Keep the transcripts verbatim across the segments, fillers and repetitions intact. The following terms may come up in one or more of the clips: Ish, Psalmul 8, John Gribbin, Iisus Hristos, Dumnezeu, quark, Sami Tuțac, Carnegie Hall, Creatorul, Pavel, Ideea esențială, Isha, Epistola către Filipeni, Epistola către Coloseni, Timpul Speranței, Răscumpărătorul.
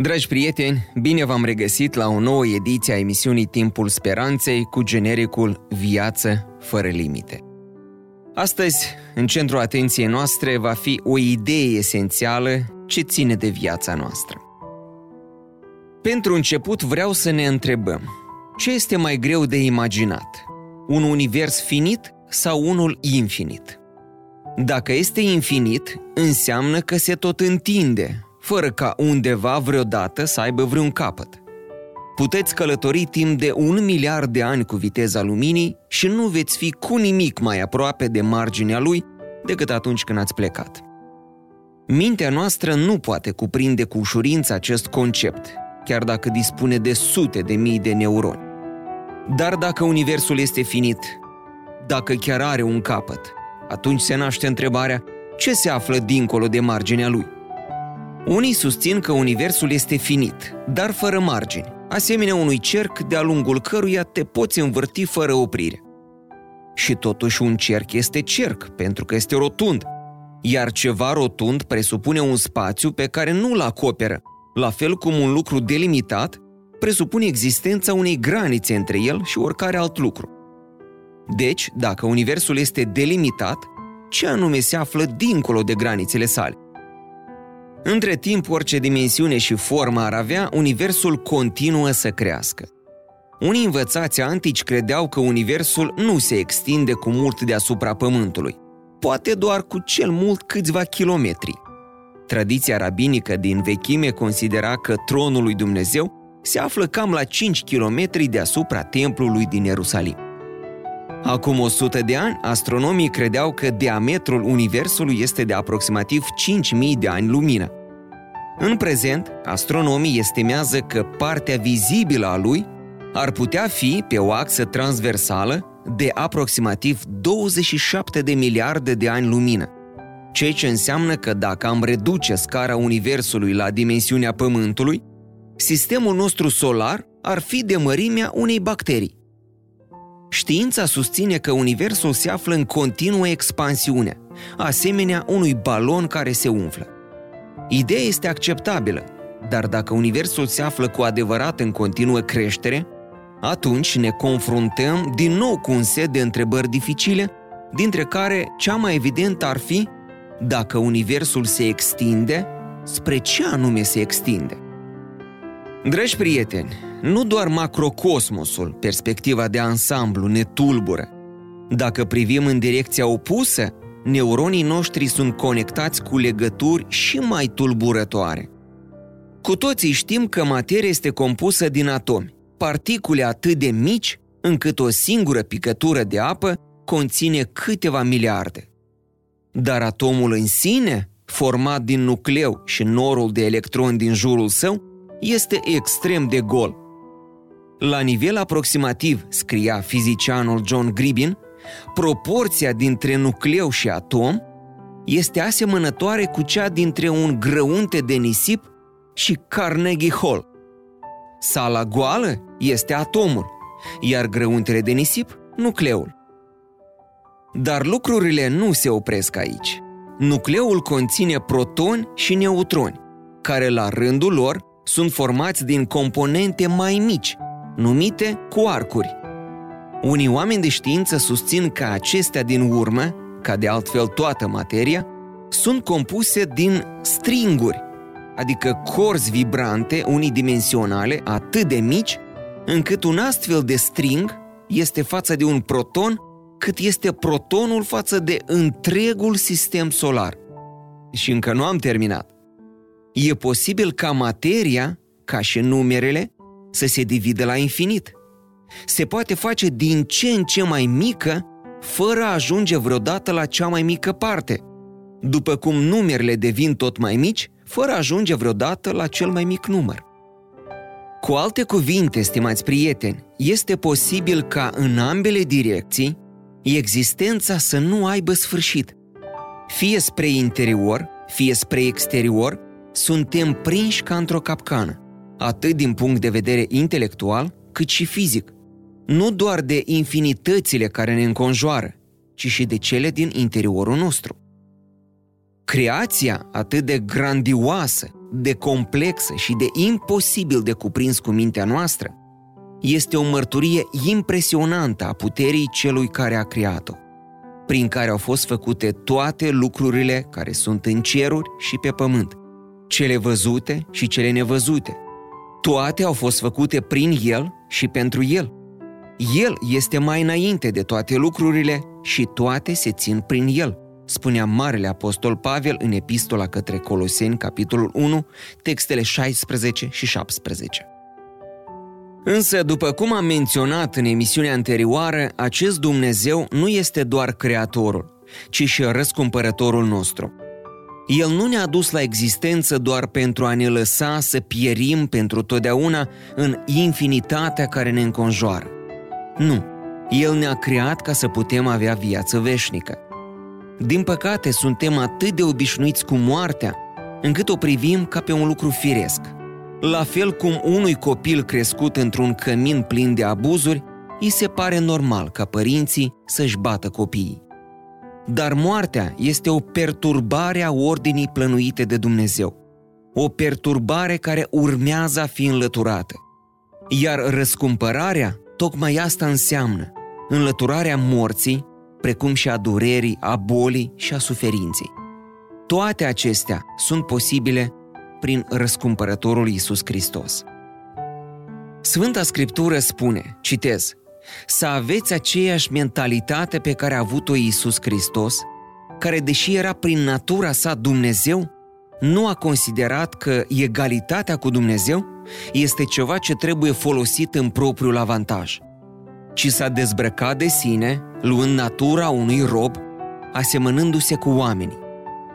Dragi prieteni, bine v-am regăsit la o nouă ediție a emisiunii Timpul Speranței cu genericul Viață fără limite. Astăzi, în centrul atenției noastre, va fi o idee esențială ce ține de viața noastră. Pentru început vreau să ne întrebăm, ce este mai greu de imaginat? Un univers finit sau unul infinit? Dacă este infinit, înseamnă că se tot întinde, fără ca undeva vreodată să aibă vreun capăt. Puteți călători timp de un miliard de ani cu viteza luminii și nu veți fi cu nimic mai aproape de marginea lui decât atunci când ați plecat. Mintea noastră nu poate cuprinde cu ușurință acest concept, chiar dacă dispune de sute de mii de neuroni. Dar dacă universul este finit, dacă chiar are un capăt, atunci se naște întrebarea ce se află dincolo de marginea lui. Unii susțin că universul este finit, dar fără margini, asemenea unui cerc de-a lungul căruia te poți învârti fără oprire. Și totuși un cerc este cerc, pentru că este rotund, iar ceva rotund presupune un spațiu pe care nu-l acoperă, la fel cum un lucru delimitat presupune existența unei granițe între el și oricare alt lucru. Deci, dacă universul este delimitat, ce anume se află dincolo de granițele sale? Între timp, orice dimensiune și formă ar avea, universul continuă să crească. Unii învățați antici credeau că universul nu se extinde cu mult deasupra Pământului, poate doar cu cel mult câțiva kilometri. Tradiția rabinică din vechime considera că tronul lui Dumnezeu se află cam la cinci kilometri deasupra templului din Ierusalim. Acum o sută de ani, astronomii credeau că diametrul universului este de aproximativ cinci mii de ani lumină. În prezent, astronomii estimează că partea vizibilă a lui ar putea fi, pe o axă transversală, de aproximativ douăzeci și șapte de miliarde de ani lumină, ceea ce înseamnă că dacă am reduce scara universului la dimensiunea Pământului, sistemul nostru solar ar fi de mărimea unei bacterii. Știința susține că universul se află în continuă expansiune, asemenea unui balon care se umflă. Ideea este acceptabilă, dar dacă universul se află cu adevărat în continuă creștere, atunci ne confruntăm din nou cu un set de întrebări dificile, dintre care cea mai evidentă ar fi dacă universul se extinde, spre ce anume se extinde? Dragi prieteni, nu doar macrocosmosul, perspectiva de ansamblu, ne tulbură. Dacă privim în direcția opusă, neuronii noștri sunt conectați cu legături și mai tulburătoare. Cu toții știm că materia este compusă din atomi, particule atât de mici încât o singură picătură de apă conține câteva miliarde. Dar atomul în sine, format din nucleu și norul de electroni din jurul său, este extrem de gol. La nivel aproximativ, scria fizicianul John Gribbin, proporția dintre nucleu și atom este asemănătoare cu cea dintre un grăunte de nisip și Carnegie Hall. Sala goală este atomul, iar grăuntele de nisip, nucleul. Dar lucrurile nu se opresc aici. Nucleul conține protoni și neutroni, care la rândul lor sunt formați din componente mai mici, numite quarkuri. Unii oameni de știință susțin că acestea din urmă, ca de altfel toată materia, sunt compuse din stringuri, adică corzi vibrante unidimensionale atât de mici, încât un astfel de string este față de un proton, cât este protonul față de întregul sistem solar. Și încă nu am terminat. E posibil ca materia, ca și numerele, să se divide la infinit. Se poate face din ce în ce mai mică, fără a ajunge vreodată la cea mai mică parte, după cum numerele devin tot mai mici, fără a ajunge vreodată la cel mai mic număr. Cu alte cuvinte, stimați prieteni, este posibil ca în ambele direcții existența să nu aibă sfârșit. Fie spre interior, fie spre exterior, suntem prinși ca într-o capcană, atât din punct de vedere intelectual, cât și fizic. Nu doar de infinitățile care ne înconjoară, ci și de cele din interiorul nostru. Creația atât de grandioasă, de complexă și de imposibil de cuprins cu mintea noastră, este o mărturie impresionantă a puterii celui care a creat-o, prin care au fost făcute toate lucrurile care sunt în ceruri și pe pământ, cele văzute și cele nevăzute. Toate au fost făcute prin El și pentru El. El este mai înainte de toate lucrurile și toate se țin prin El, spunea Marele Apostol Pavel în Epistola către Coloseni, capitolul unu, textele șaisprezece și șaptesprezece. Însă, după cum am menționat în emisiunea anterioară, acest Dumnezeu nu este doar Creatorul, ci și Răscumpărătorul nostru. El nu ne-a dus la existență doar pentru a ne lăsa să pierim pentru totdeauna în infinitatea care ne înconjoară. Nu, El ne-a creat ca să putem avea viață veșnică. Din păcate, suntem atât de obișnuiți cu moartea, încât o privim ca pe un lucru firesc. La fel cum unui copil crescut într-un cămin plin de abuzuri, îi se pare normal ca părinții să-și bată copiii. Dar moartea este o perturbare a ordinii plănuite de Dumnezeu, o perturbare care urmează a fi înlăturată. Iar răscumpărarea, tocmai asta înseamnă, înlăturarea morții, precum și a durerii, a bolii și a suferinței. Toate acestea sunt posibile prin răscumpărătorul Iisus Hristos. Sfânta Scriptură spune, citez, să aveți aceeași mentalitate pe care a avut-o Iisus Hristos, care, deși era prin natura sa Dumnezeu, nu a considerat că egalitatea cu Dumnezeu este ceva ce trebuie folosit în propriul avantaj, ci s-a dezbrăcat de sine, luând natura unui rob, asemănându-se cu oamenii.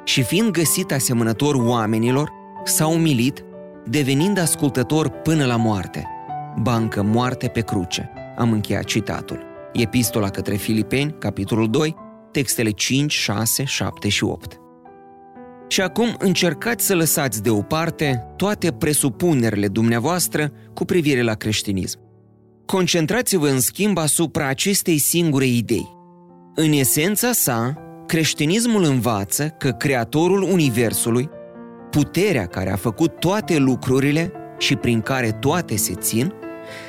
Și fiind găsit asemănător oamenilor, s-a umilit, devenind ascultător până la moarte. Ba încă moarte pe cruce. Am încheiat citatul. Epistola către Filipeni, capitolul doi, textele cinci, șase, șapte și opt. Și acum încercați să lăsați deoparte toate presupunerile dumneavoastră cu privire la creștinism. Concentrați-vă în schimb asupra acestei singure idei. În esența sa, creștinismul învață că Creatorul Universului, puterea care a făcut toate lucrurile și prin care toate se țin,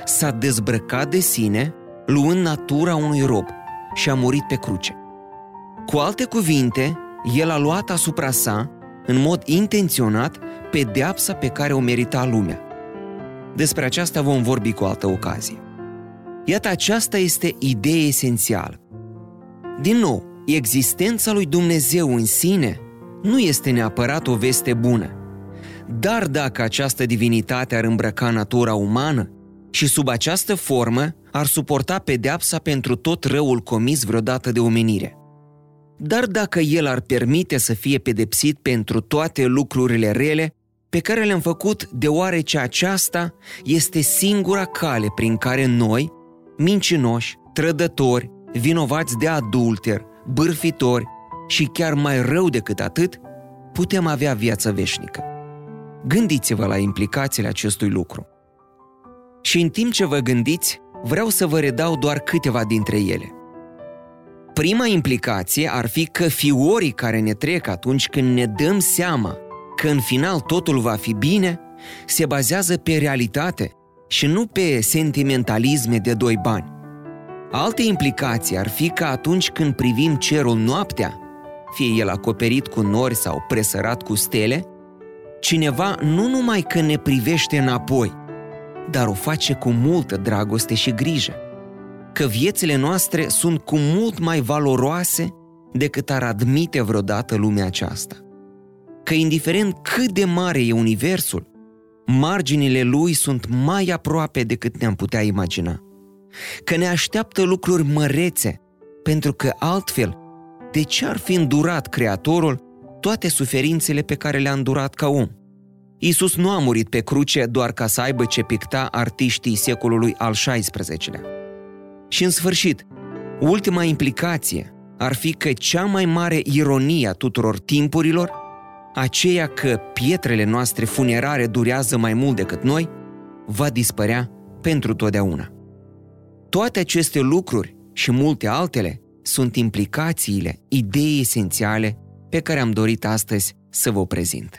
s-a dezbrăcat de sine, luând natura unui rob și a murit pe cruce. Cu alte cuvinte, El a luat asupra sa, în mod intenționat, pedeapsa pe care o merita lumea. Despre aceasta vom vorbi cu altă ocazie. Iată, aceasta este ideea esențială. Din nou, existența lui Dumnezeu în sine nu este neapărat o veste bună, dar dacă această divinitate ar îmbrăca natura umană și sub această formă ar suporta pedeapsa pentru tot răul comis vreodată de omenire. Dar dacă El ar permite să fie pedepsit pentru toate lucrurile rele pe care le-am făcut, deoarece aceasta este singura cale prin care noi, mincinoși, trădători, vinovați de adulter, bârfitori și chiar mai rău decât atât, putem avea viață veșnică. Gândiți-vă la implicațiile acestui lucru. Și în timp ce vă gândiți, vreau să vă redau doar câteva dintre ele. Prima implicație ar fi că fiorii care ne trec atunci când ne dăm seama că în final totul va fi bine, se bazează pe realitate și nu pe sentimentalisme de doi bani. Alte implicații ar fi că atunci când privim cerul noaptea, fie el acoperit cu nori sau presărat cu stele, cineva nu numai că ne privește înapoi, dar o face cu multă dragoste și grijă, că viețile noastre sunt cu mult mai valoroase decât ar admite vreodată lumea aceasta, că indiferent cât de mare e universul, marginile lui sunt mai aproape decât ne-am putea imagina, că ne așteaptă lucruri mărețe, pentru că altfel, de ce ar fi îndurat Creatorul toate suferințele pe care le-a îndurat ca om? Iisus nu a murit pe cruce doar ca să aibă ce picta artiștii secolului al șaisprezecelea. Și în sfârșit, ultima implicație ar fi că cea mai mare ironie a tuturor timpurilor, aceea că pietrele noastre funerare durează mai mult decât noi, va dispărea pentru totdeauna. Toate aceste lucruri și multe altele sunt implicațiile ideii esențiale pe care am dorit astăzi să vă prezint.